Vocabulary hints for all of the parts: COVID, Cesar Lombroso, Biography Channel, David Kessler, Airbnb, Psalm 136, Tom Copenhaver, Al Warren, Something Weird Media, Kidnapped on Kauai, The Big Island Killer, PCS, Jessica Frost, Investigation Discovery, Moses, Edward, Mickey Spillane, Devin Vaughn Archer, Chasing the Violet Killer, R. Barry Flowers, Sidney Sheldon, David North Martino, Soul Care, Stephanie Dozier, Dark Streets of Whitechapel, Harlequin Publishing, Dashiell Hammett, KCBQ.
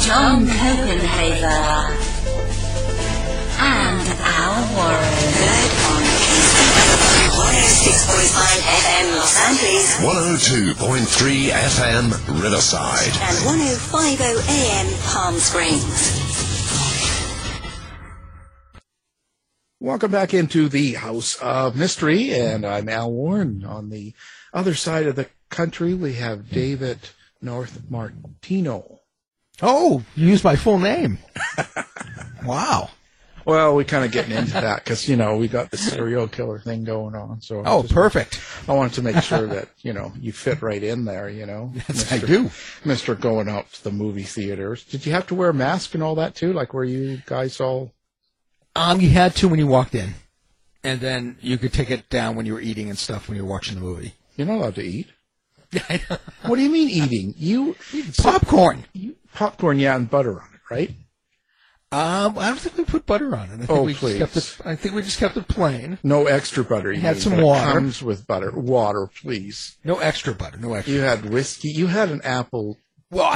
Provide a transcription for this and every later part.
Tom Copenhaver, and Al Warren. Heard on KCBQ 106.5 FM Los Angeles, 102.3 FM Riverside, and 105.0 AM Palm Springs. Welcome back into the House of Mystery, and I'm Al Warren. On the other side of the country, we have David North Martino. Oh, you used my full name. Wow. Well, we're kind of getting into that because, you know, we got the serial killer thing going on. So perfect. I wanted to make sure that, you know, you fit right in there, you know. Yes, I do. Mr. Going out to the movie theaters. Did you have to wear a mask and all that, too? Like, were you guys all... You had to when you walked in. And then you could take it down when you were eating and stuff when you were watching the movie. You're not allowed to eat. What do you mean eating? You eat popcorn. Popcorn, yeah, and butter on it, right? I don't think we put butter on it. I think we just kept it plain. No extra butter. You had some water. It comes with butter. Water, please. No extra butter. No extra. You had whiskey. You had an apple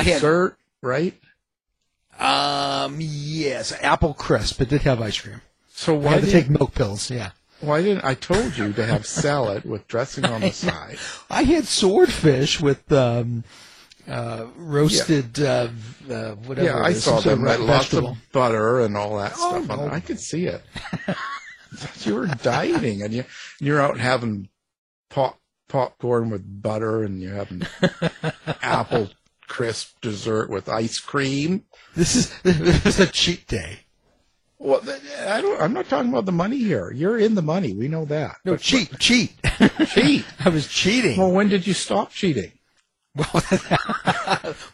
dessert, right? Yes, apple crisp. It did have ice cream. So why did you take milk pills? Yeah. Why didn't I told you to have salad with dressing on the side? I had swordfish with roasted whatever. Yeah, I saw them. Right, lots of butter and all that stuff. No. I could see it. I thought you were dieting, and you're out having popcorn with butter, and you're having apple crisp dessert with ice cream. This is a cheat day. Well, I'm not talking about the money here. You're in the money. We know that. No, cheat. Cheat. I was cheating. Well, when did you stop cheating? Well,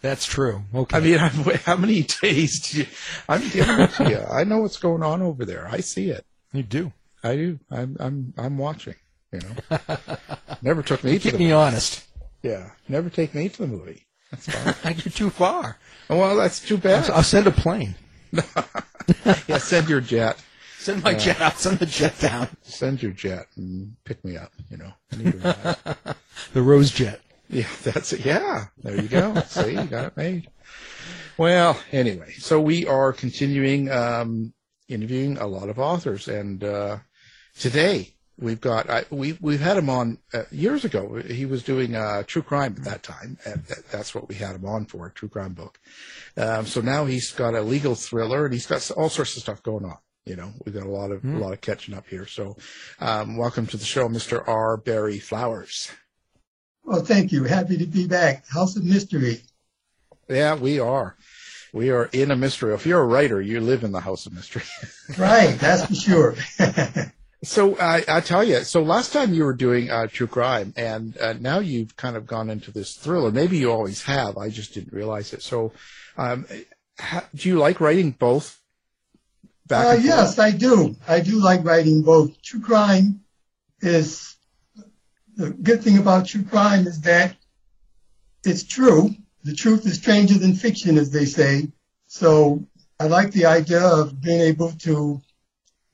that's true. Okay. I mean, how many days do you... I'm giving it to you. I know what's going on over there. I see it. You do. I do. I'm watching, you know. Never took me to the movie. Keep me honest. Yeah. Never take me to the movie. That's fine. You're too far. Well, that's too bad. I'll send a plane. Yeah, send your jet. Send my jet out. Send the jet down. Send your jet and pick me up, you know. I need the Rose Jet. Yeah, that's it. Yeah, there you go. See, you got it made. Well, anyway, so we are continuing interviewing a lot of authors, and today we've got we've had him on years ago. He was doing true crime at that time. And that's what we had him on for, a true crime book. So now he's got a legal thriller, and he's got all sorts of stuff going on. You know, we've got a lot of catching up here. So, welcome to the show, Mr. R. Barry Flowers. Well, thank you. Happy to be back. House of Mystery. Yeah, we are. We are in a mystery. If you're a writer, you live in the House of Mystery. Right, that's for sure. So I tell you, so last time you were doing true crime, and now you've kind of gone into this thriller. Maybe you always have. I just didn't realize it. So do you like writing both? Yes, I do. I do like writing both. True crime is the good thing about true crime is that it's true. The truth is stranger than fiction, as they say. So I like the idea of being able to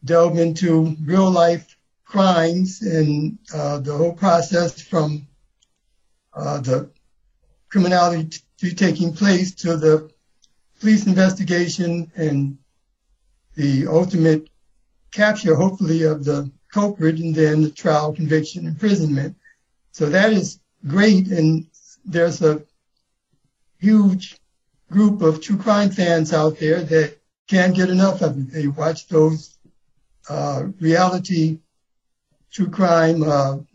delve into real life crimes and the whole process from the criminality taking place to the police investigation and the ultimate capture, hopefully, of the culprit, and then the trial, conviction, imprisonment. So that is great, and there's a huge group of true crime fans out there that can't get enough of it. They watch those reality true crime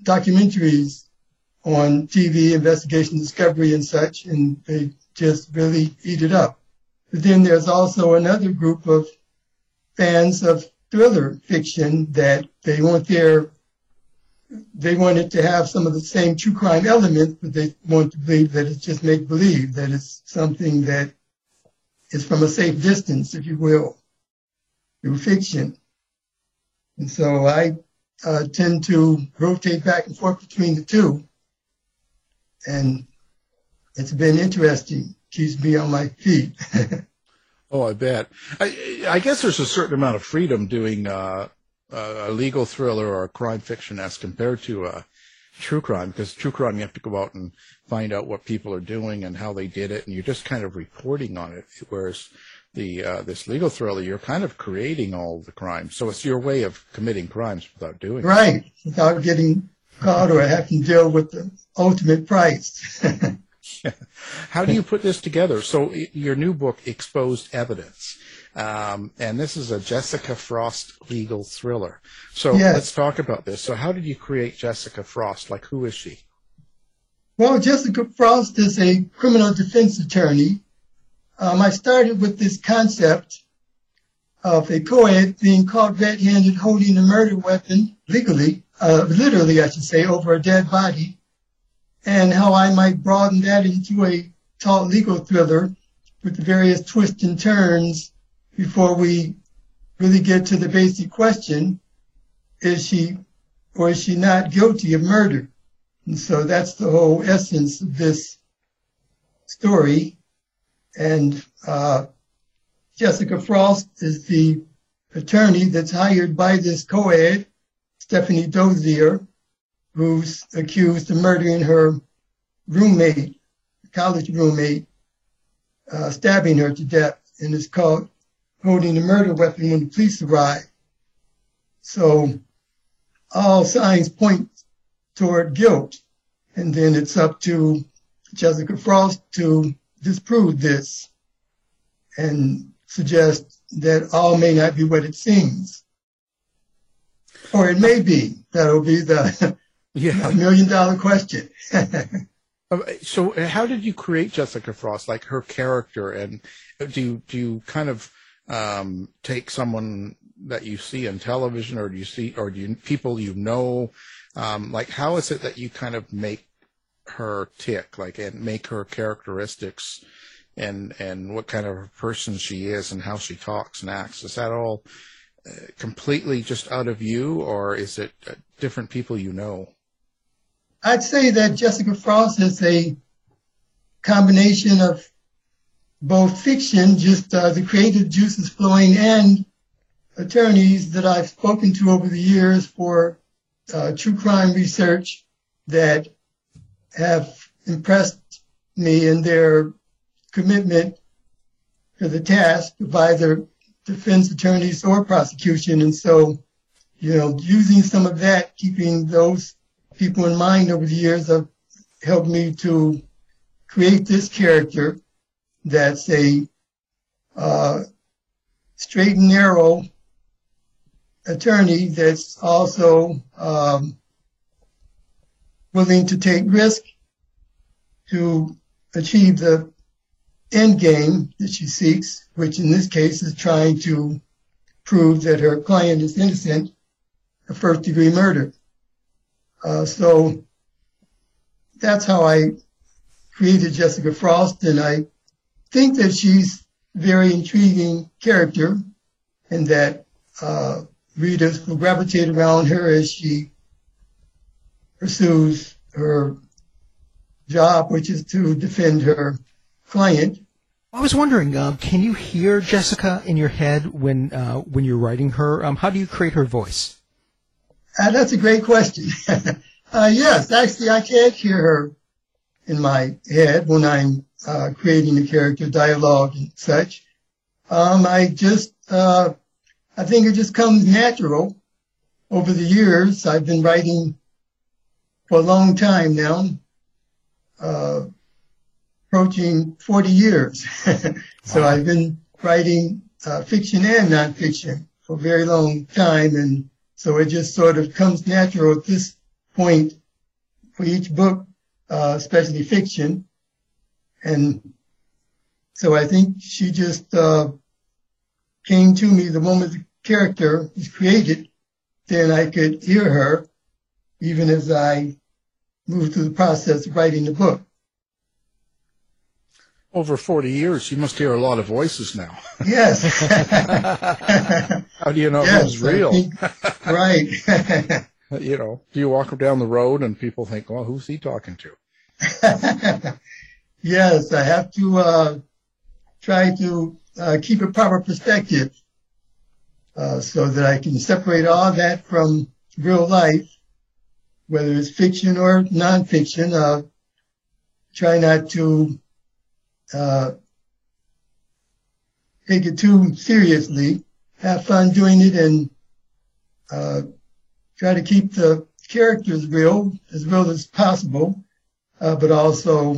documentaries on TV, Investigation Discovery and such, and they just really eat it up. But then there's also another group of fans of thriller fiction that they want it to have some of the same true crime elements, but they want to believe that it's just make-believe, that it's something that is from a safe distance, if you will, through fiction. And so I tend to rotate back and forth between the two, and it's been interesting. Keeps me on my feet. Oh, I bet. I guess there's a certain amount of freedom doing a legal thriller or a crime fiction as compared to true crime, because true crime you have to go out and find out what people are doing and how they did it, and you're just kind of reporting on it, whereas this legal thriller, you're kind of creating all the crimes. So it's your way of committing crimes without doing it. Right, without getting caught or having to deal with the ultimate price. Yeah. How do you put this together? So your new book, Exposed Evidence, and this is a Jessica Frost legal thriller. So yes. Let's talk about this. So how did you create Jessica Frost? Like, who is she? Well, Jessica Frost is a criminal defense attorney. I started with this concept of a co-ed being caught red-handed holding a murder weapon literally, over a dead body, and how I might broaden that into a taut legal thriller with the various twists and turns before we really get to the basic question, is she or is she not guilty of murder? And so that's the whole essence of this story. And Jessica Frost is the attorney that's hired by this co-ed, Stephanie Dozier, who's accused of murdering her roommate, college roommate, stabbing her to death, and is caught holding a murder weapon when the police arrive. So all signs point toward guilt, and then it's up to Jessica Frost to disprove this and suggest that all may not be what it seems. Or it may be. That'll be the... Yeah, $1 million question. So, how did you create Jessica Frost, like her character, and do you kind of take someone that you see in television, or do you people you know? Like, how is it that you kind of make her tick, like, and make her characteristics, and what kind of person she is, and how she talks and acts? Is that all completely just out of you, or is it different people you know? I'd say that Jessica Frost is a combination of both fiction, just the creative juices flowing, and attorneys that I've spoken to over the years for true crime research that have impressed me in their commitment to the task of either defense attorneys or prosecution. And so, you know, using some of that, keeping those people in mind over the years, have helped me to create this character that's a straight and narrow attorney that's also willing to take risk to achieve the end game that she seeks, which in this case is trying to prove that her client is innocent a first-degree murder. So that's how I created Jessica Frost, and I think that she's a very intriguing character and that readers will gravitate around her as she pursues her job, which is to defend her client. I was wondering, can you hear Jessica in your head when you're writing her? How do you create her voice? That's a great question. Yes, actually, I can't hear her in my head when I'm creating the character dialogue and such. I think it just comes natural. Over the years, I've been writing for a long time now, approaching 40 years. So I've been writing fiction and nonfiction for a very long time, and so it just sort of comes natural at this point for each book, especially fiction. And so I think she just came to me the moment the character was created. Then I could hear her even as I moved through the process of writing the book. Over 40 years, you must hear a lot of voices now. Yes. How do you know who's real? Right. You know, do you walk down the road and people think, well, who's he talking to? Yes, I have to try to keep a proper perspective so that I can separate all that from real life, whether it's fiction or nonfiction. Try not to take it too seriously. Have fun doing it, and try to keep the characters real as possible, but also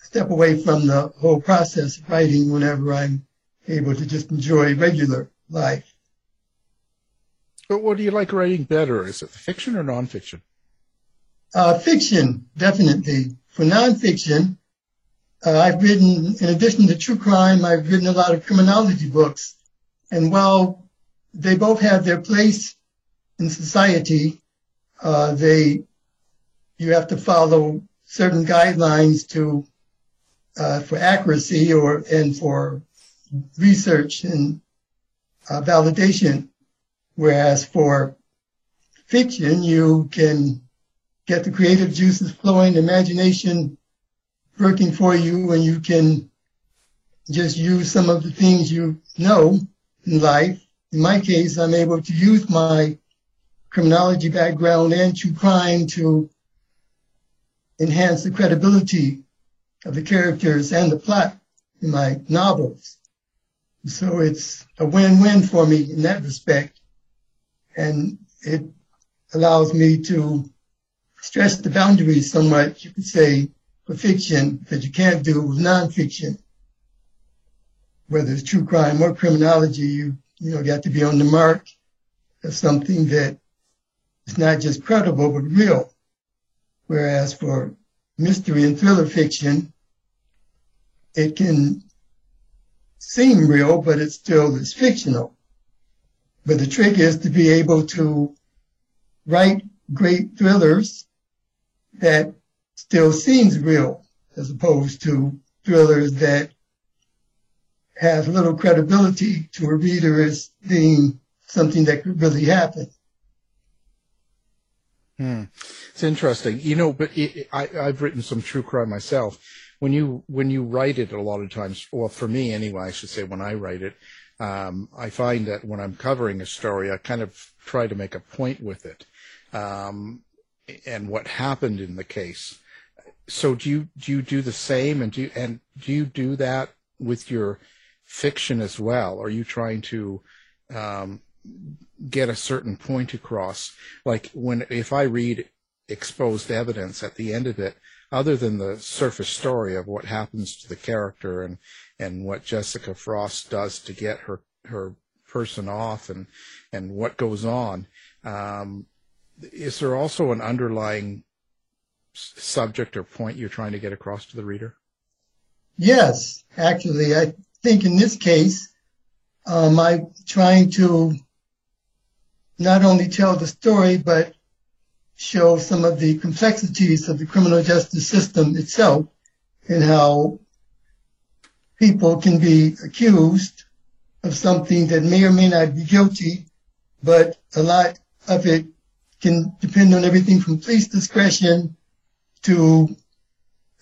step away from the whole process of writing whenever I'm able to just enjoy regular life. But what do you like writing better? Is it fiction or nonfiction? Fiction, definitely. For nonfiction, I've written, in addition to true crime, I've written a lot of criminology books. And while they both have their place in society, you have to follow certain guidelines for accuracy and for research and validation. Whereas for fiction, you can get the creative juices flowing, imagination working for you, and you can just use some of the things you know in life. In my case, I'm able to use my criminology background and true crime to enhance the credibility of the characters and the plot in my novels. So it's a win-win for me in that respect. And it allows me to stretch the boundaries somewhat, you could say, for fiction that you can't do with nonfiction. Whether it's true crime or criminology, you got to be on the mark of something that is not just credible but real. Whereas for mystery and thriller fiction, it can seem real, but it still is fictional. But the trick is to be able to write great thrillers that still seems real, as opposed to thrillers that have little credibility to a reader as being something that could really happen. It's interesting, but I've written some true crime myself. When you write it, a lot of times, well, for me anyway, I should say, when I write it, I find that when I'm covering a story, I kind of try to make a point with it, and what happened in the case. So do you do the same, and do you do that with your fiction as well? Are you trying to get a certain point across? Like if I read Exposed Evidence, at the end of it, other than the surface story of what happens to the character and what Jessica Frost does to get her person off and what goes on, is there also an underlying subject or point you're trying to get across to the reader? Yes, actually. I think in this case, I'm trying to not only tell the story, but show some of the complexities of the criminal justice system itself and how people can be accused of something that may or may not be guilty, but a lot of it can depend on everything from police discretion to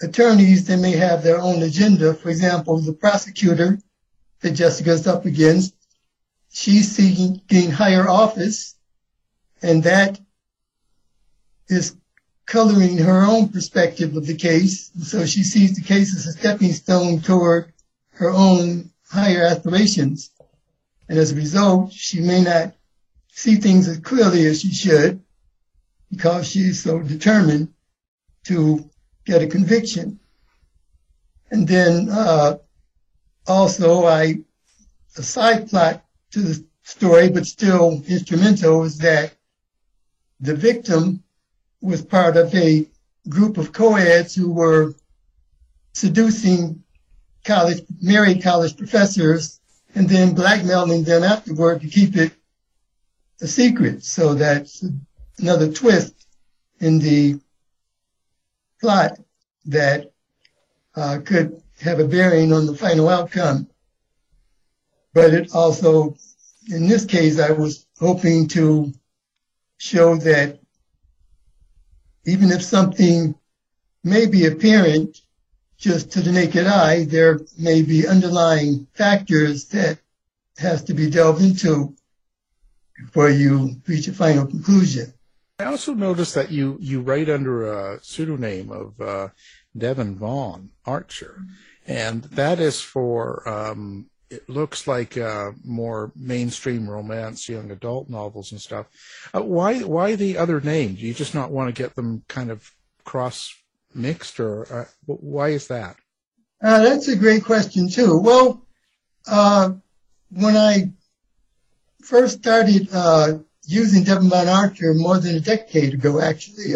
attorneys that may have their own agenda. For example, the prosecutor that Jessica's up against, she's seeking higher office, and that is coloring her own perspective of the case. So she sees the case as a stepping stone toward her own higher aspirations. And as a result, she may not see things as clearly as she should because she's so determined to get a conviction. And then also a side plot to the story, but still instrumental, is that the victim was part of a group of co-eds who were seducing married college professors and then blackmailing them afterward to keep it a secret. So that's another twist in the plot that could have a bearing on the final outcome. But it also, in this case, I was hoping to show that even if something may be apparent just to the naked eye, there may be underlying factors that has to be delved into before you reach a final conclusion. I also noticed that you write under a pseudonym of Devin Vaughn Archer, and that is for, it looks like more mainstream romance, young adult novels and stuff. Why the other name? Do you just not want to get them kind of cross-mixed, or why is that? That's a great question, too. Well, when I first started using Devin Vaughn Archer more than a decade ago, actually,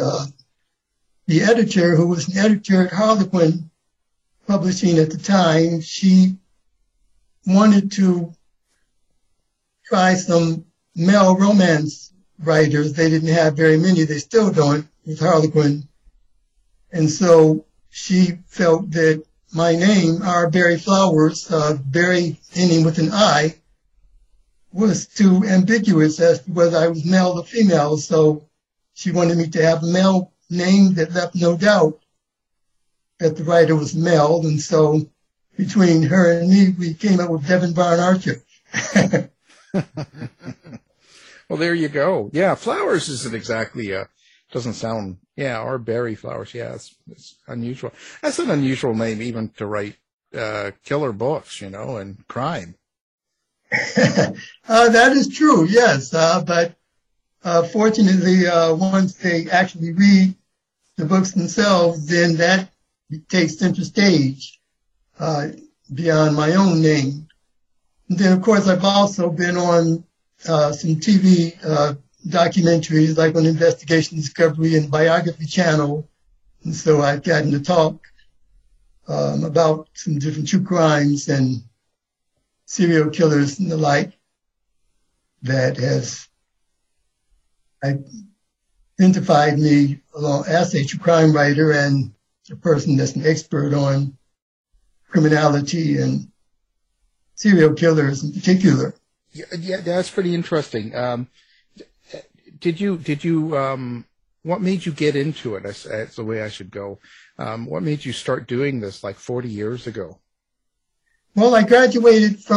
the editor, who was an editor at Harlequin Publishing at the time, she wanted to try some male romance writers. They didn't have very many. They still don't with Harlequin. And so she felt that my name, R. Barry Flowers, Barry ending with an I, was too ambiguous as to whether I was male or female. So she wanted me to have a male name that left no doubt that the writer was male. And so between her and me, we came up with Devin Vaughn Archer. Well, there you go. Yeah, Flowers isn't exactly doesn't sound, yeah, or Barry Flowers. Yeah, it's unusual. That's an unusual name even to write killer books, you know, and crime. That is true, yes. But fortunately, once they actually read the books themselves, then that takes center stage beyond my own name. And then, of course, I've also been on some TV documentaries, like on Investigation Discovery and Biography Channel. And so I've gotten to talk about some different true crimes and serial killers and the like. That has identified me as a true crime writer and a person that's an expert on criminality and serial killers in particular. Yeah, that's pretty interesting. Did you what made you get into it? That's the way I should go. What made you start doing this like 40 years ago? Well, I graduated from.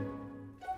All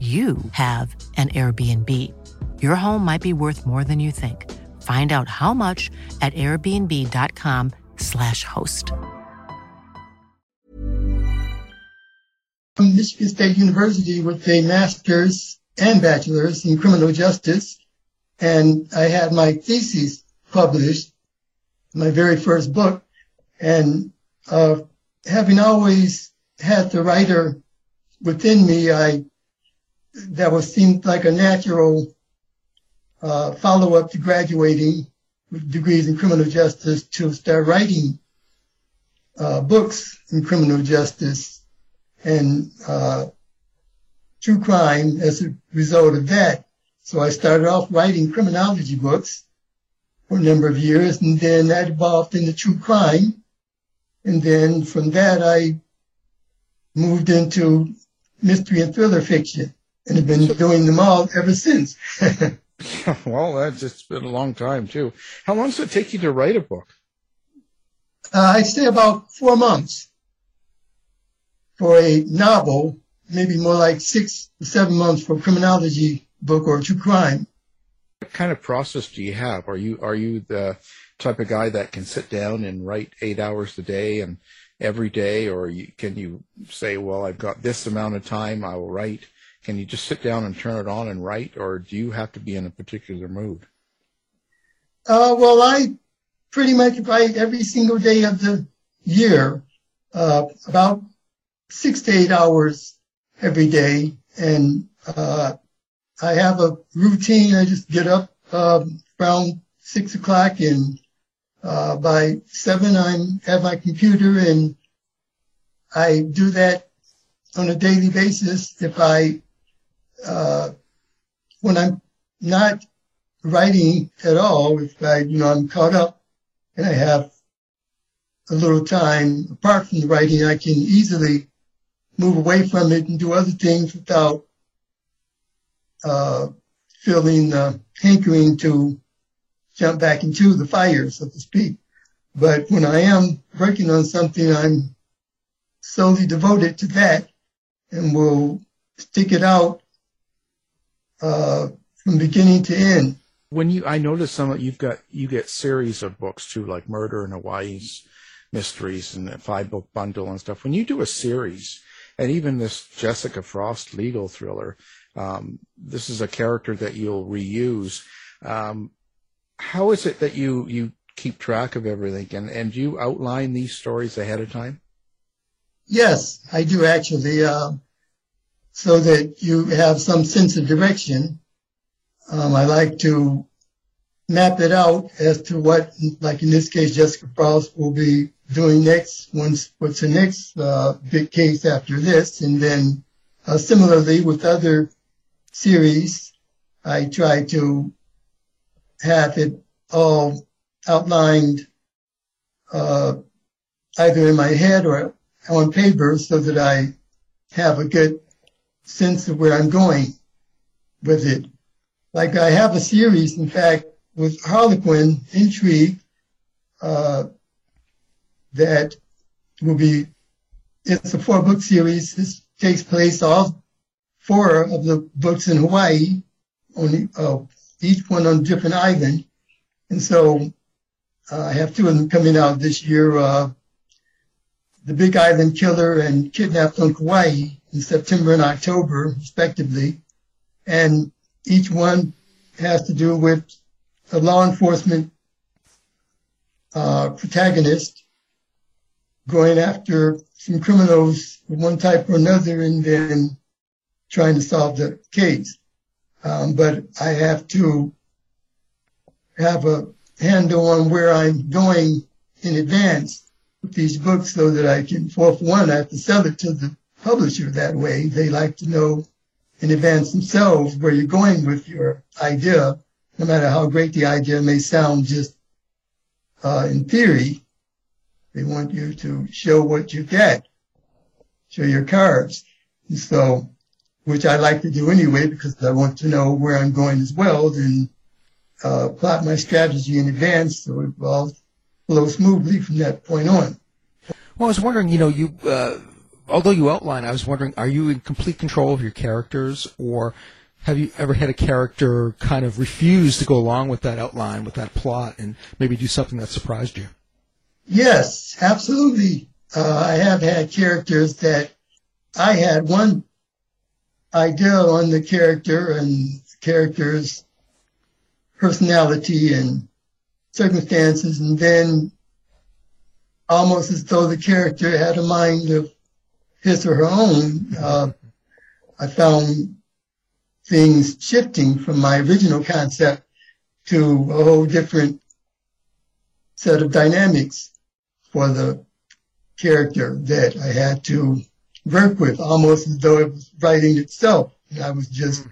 you have an Airbnb. Your home might be worth more than you think. Find out how much at airbnb.com/host. From Michigan State University with a master's and bachelor's in criminal justice, and I had my thesis published, my very first book, and having always had the writer within me, that was seemed like a natural follow-up to graduating with degrees in criminal justice to start writing books in criminal justice and true crime as a result of that. So I started off writing criminology books for a number of years, and then that evolved into true crime. And then from that, I moved into mystery and thriller fiction. And have been doing them all ever since. Well, it's been a long time, too. How long does it take you to write a book? I'd say about 4 months. For a novel, maybe more like 6 to 7 months for a criminology book or true crime. What kind of process do you have? Are you the type of guy that can sit down and write 8 hours a day and every day? Or can you say, well, I've got this amount of time, I will write? Can you just sit down and turn it on and write, or do you have to be in a particular mood? Well, I pretty much write every single day of the year, about 6 to 8 hours every day. And I have a routine. I just get up around 6 o'clock, and by 7 I'm at my computer, and I do that on a daily basis. If I when I'm not writing at all, if I, I'm caught up and I have a little time apart from the writing, I can easily move away from it and do other things without feeling the hankering to jump back into the fire, so to speak. But when I am working on something, I'm solely devoted to that and will stick it out from beginning to end. When I noticed some of you get series of books too, like Murder in Hawaii's Mysteries and a 5-book bundle and stuff. When you do a series, and even this Jessica Frost legal thriller, this is a character that you'll reuse. How is it that you keep track of everything, and do you outline these stories ahead of time? Yes, I do actually, so that you have some sense of direction. I like to map it out as to what, like in this case, Jessica Frost will be doing next, what's the next big case after this. And then similarly with other series, I try to have it all outlined either in my head or on paper so that I have a good sense of where I'm going with it. Like I have a series, in fact, with Harlequin Intrigue that will be, it's a 4-book series. This takes place, all 4 of the books in Hawaii, on each one on a different island. And so I have 2 of them coming out this year, The Big Island Killer and Kidnapped on Kauai in September and October, respectively. And each one has to do with a law enforcement protagonist going after some criminals of one type or another and then trying to solve the case. But I have to have a handle on where I'm going in advance with these books so that I can, I have to sell it to the publisher that way. They like to know in advance themselves where you're going with your idea, no matter how great the idea may sound just in theory. They want you to show what you get, show your cards. And so, which I like to do anyway because I want to know where I'm going as well, then plot my strategy in advance so it will all flow smoothly from that point on. Well, I was wondering, you know, you although you outline, I was wondering, are you in complete control of your characters, or have you ever had a character kind of refuse to go along with that outline, with that plot, and maybe do something that surprised you? Yes, absolutely. I have had characters that I had one idea on the character and the character's personality and circumstances, and then almost as though the character had a mind of his or her own, I found things shifting from my original concept to a whole different set of dynamics for the character that I had to work with, almost as though it was writing itself. And I was just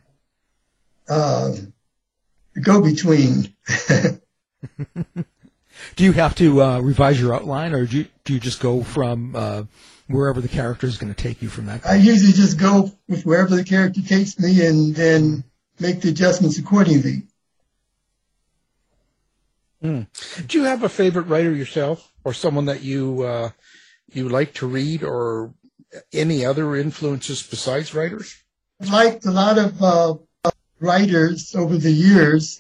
the go-between. Do you have to revise your outline, or do you just go from wherever the character is going to take you from that? I usually just go with wherever the character takes me and then make the adjustments accordingly. Mm. Do you have a favorite writer yourself, or someone that you you like to read, or any other influences besides writers? I liked a lot of writers over the years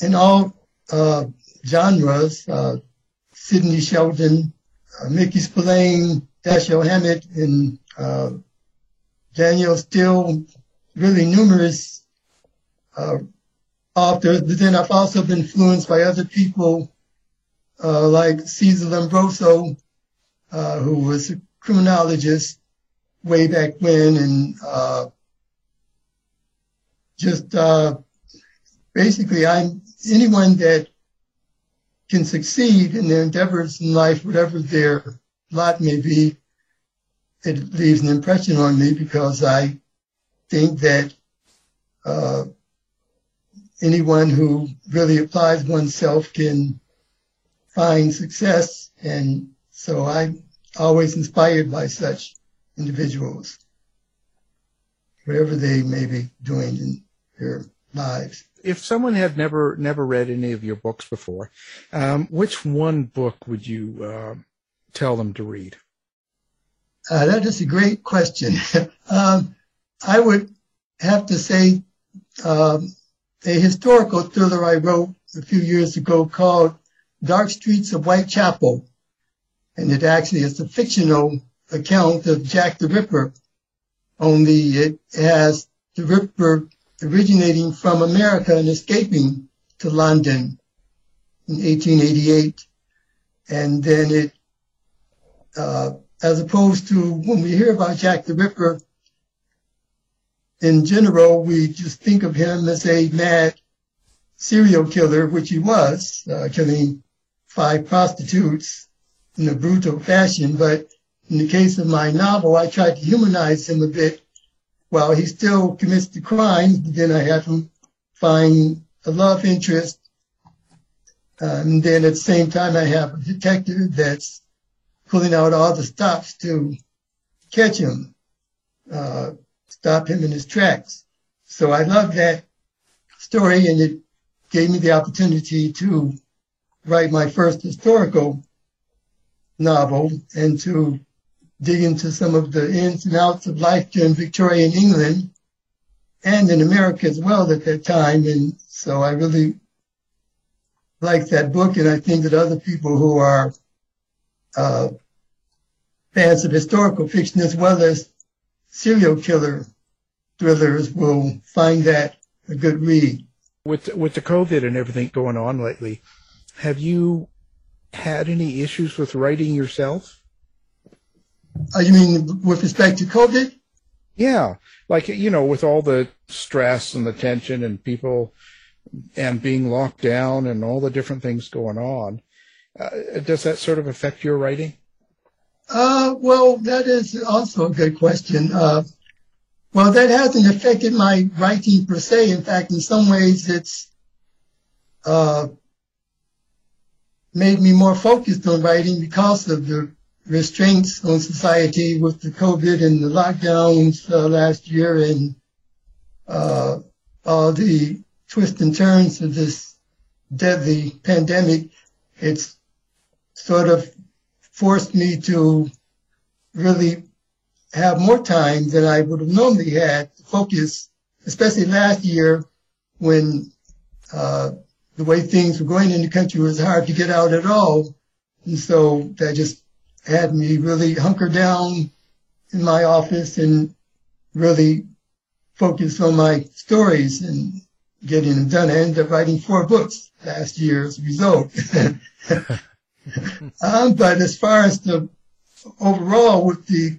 in all genres, Sidney Sheldon, Mickey Spillane, Dashiell Hammett, and Daniel Still, really numerous authors. But then I've also been influenced by other people like Cesar Lombroso, who was a criminologist way back when, and just basically anyone that can succeed in their endeavors in life, whatever their lot may be, it leaves an impression on me because I think that anyone who really applies oneself can find success, and so I'm always inspired by such individuals, whatever they may be doing in their lives. If someone had never read any of your books before, which one book would you tell them to read? That is a great question. I would have to say a historical thriller I wrote a few years ago called Dark Streets of Whitechapel, and it actually is a fictional account of Jack the Ripper, only it has the Ripper originating from America and escaping to London in 1888. And then it as opposed to when we hear about Jack the Ripper, in general, we just think of him as a mad serial killer, which he was, killing 5 prostitutes in a brutal fashion. But in the case of my novel, I tried to humanize him a bit. While he still commits the crimes, but then I have him find a love interest. And then at the same time, I have a detective that's pulling out all the stops to catch him, stop him in his tracks. So I love that story, and it gave me the opportunity to write my first historical novel and to dig into some of the ins and outs of life in Victorian England and in America as well at that time. And so I really like that book, and I think that other people who are fans of historical fiction as well as serial killer thrillers will find that a good read. With the COVID and everything going on lately, have you had any issues with writing yourself? You mean with respect to COVID? Yeah. Like, you know, with all the stress and the tension and people and being locked down and all the different things going on, does that sort of affect your writing? Well, that is also a good question. Well, that hasn't affected my writing per se. In fact, in some ways, it's made me more focused on writing because of the restraints on society with the COVID and the lockdowns last year and all the twists and turns of this deadly pandemic. It's sort of forced me to really have more time than I would have normally had to focus, especially last year when the way things were going in the country was hard to get out at all. And so that just had me really hunker down in my office and really focus on my stories and getting them done. I ended up writing 4 books last year as a result. But as far as the overall with the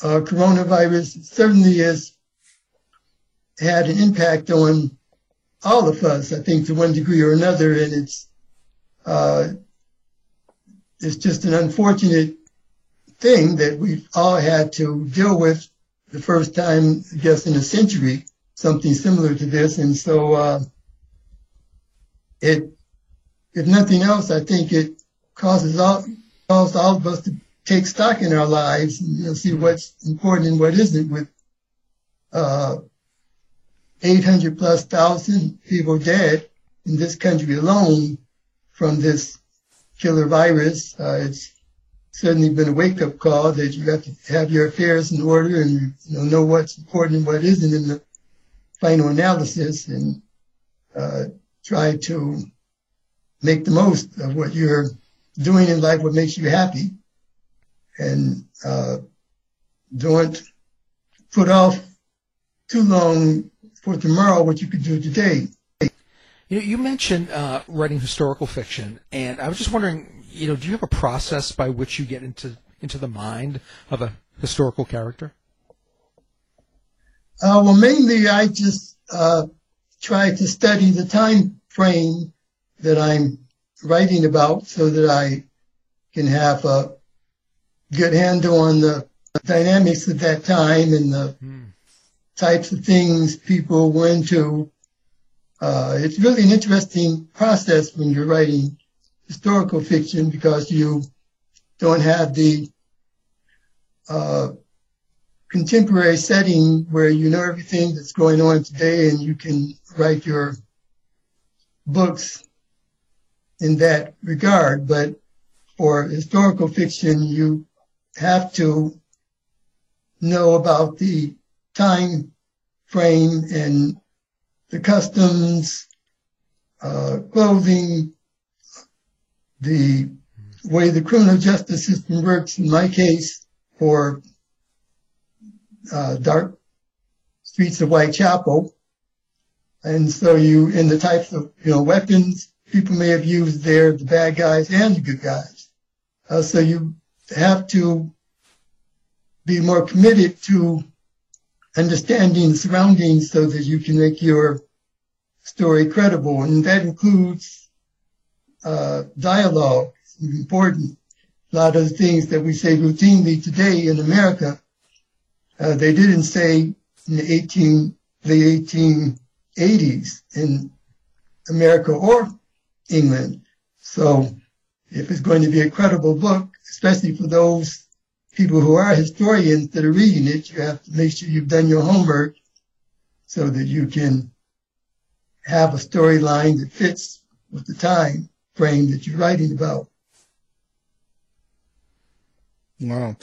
coronavirus, it certainly has had an impact on all of us, I think, to one degree or another. And it's just an unfortunate thing that we've all had to deal with the first time, I guess, in a century, something similar to this. And so if nothing else, I think it caused all of us to take stock in our lives and, you know, see what's important and what isn't with 800,000+ people dead in this country alone from this killer virus. It's certainly been a wake-up call that you have to have your affairs in order and, you know what's important and what isn't in the final analysis, and try to make the most of what you're doing in life, what makes you happy, and don't put off too long for tomorrow what you could do today. You mentioned writing historical fiction, and I was just wondering, you know, do you have a process by which you get into the mind of a historical character? Well, mainly I just try to study the time frame that I'm writing about so that I can have a good handle on the dynamics of that time and the types of things people were into. It's really an interesting process when you're writing historical fiction because you don't have the contemporary setting where you know everything that's going on today and you can write your books in that regard. But for historical fiction, you have to know about the time frame and the customs, clothing, the way the criminal justice system works, in my case, for Dark Streets of Whitechapel. And so and the types of, you know, weapons people may have used there, the bad guys and the good guys. So you have to be more committed to understanding surroundings so that you can make your story credible. And that includes dialogue. It's important. A lot of things that we say routinely today in America, they didn't say in the 1880s in America or England. So if it's going to be a credible book, especially for those people who are historians that are reading it, you have to make sure you've done your homework so that you can have a storyline that fits with the time frame that you're writing about. Wow.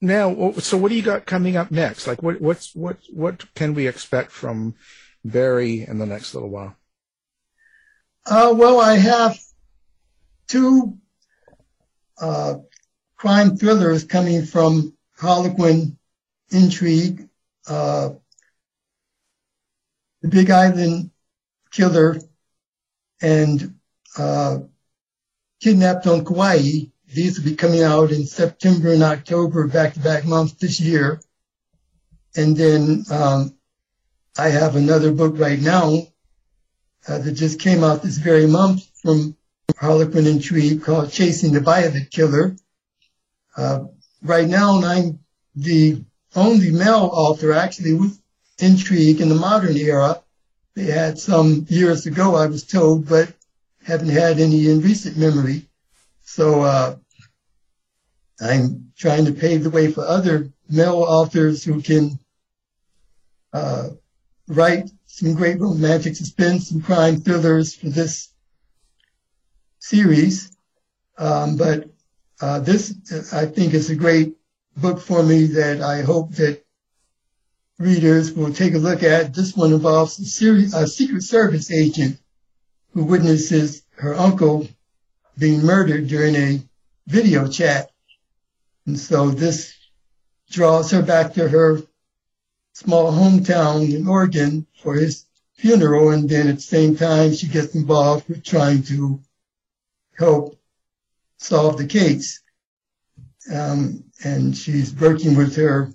Now, so what do you got coming up next? Like, what can we expect from Barry in the next little while? Well, I have two crime thrillers coming from Harlequin Intrigue. The Big Island Killer and Kidnapped on Kauai. These will be coming out in September and October, back-to-back months this year. And then I have another book right now that just came out this very month from Harlequin Intrigue called Chasing the Violet Killer. Right now, I'm the only male author, actually, with Intrigue in the modern era. They had some years ago, I was told, but haven't had any in recent memory. So I'm trying to pave the way for other male authors who can write some great romantic suspense and crime thrillers for this series. But this, I think, is a great book for me that I hope that readers will take a look at. This one involves a Secret Service agent who witnesses her uncle being murdered during a video chat. And so this draws her back to her small hometown in Oregon for his funeral. And then at the same time, she gets involved with trying to help solve the case. And she's working with her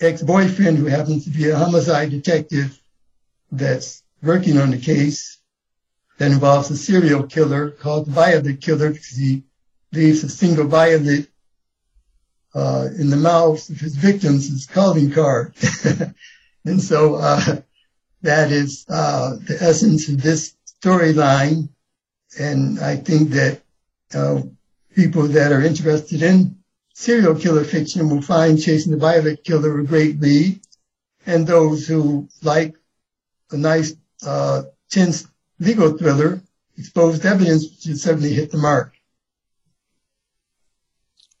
ex-boyfriend, who happens to be a homicide detective that's working on the case that involves a serial killer called the Violet Killer, because he leaves a single violet in the mouths of his victims, his calling card. And so that is the essence of this storyline. And I think that people that are interested in serial killer fiction will find Chasing the Violet Killer a great read. And those who like a nice, tense legal thriller, Exposed Evidence should certainly hit the mark.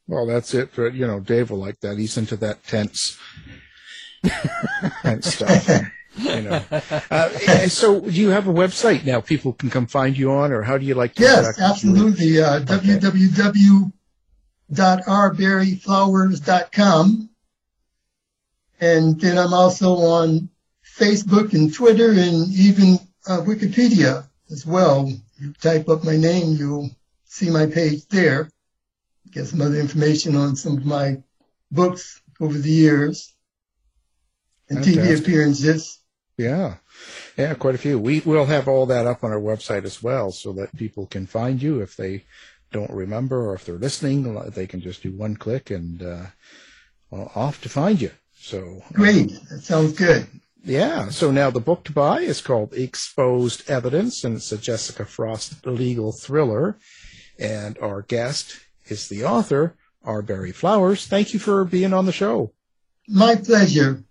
Well, that's it for, you know, Dave will like that. He's into that tense and stuff, you know. So do you have a website now people can come find you on, or how do you like to? Yes, absolutely. Okay. www.rbarryflowers.com. And then I'm also on Facebook and Twitter and even Wikipedia as well. You type up my name, you'll see my page there. Get some other information on some of my books over the years and TV appearances. Yeah. Yeah, quite a few. We will have all that up on our website as well, so that people can find you if they don't remember, or if they're listening, they can just do one click and off to find you. So great. That sounds good. Yeah, so now the book to buy is called Exposed Evidence, and it's a Jessica Frost legal thriller. And our guest is the author, R. Barry Flowers. Thank you for being on the show. My pleasure.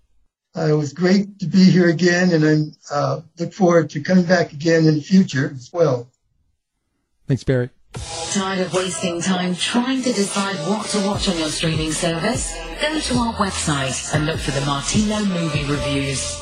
It was great to be here again, and I look forward to coming back again in the future as well. Thanks, Barry. Tired of wasting time trying to decide what to watch on your streaming service? Go to our website and look for the Martino Movie Reviews.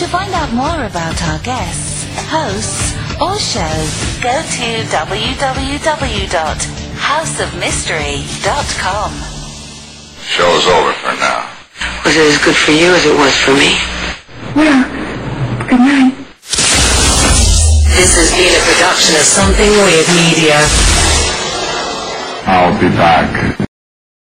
To find out more about our guests, hosts, or shows, go to www.houseofmystery.com. Show's over for now. Was it as good for you as it was for me? Well, good night. This has been a production of Something Weird Media. I'll be back.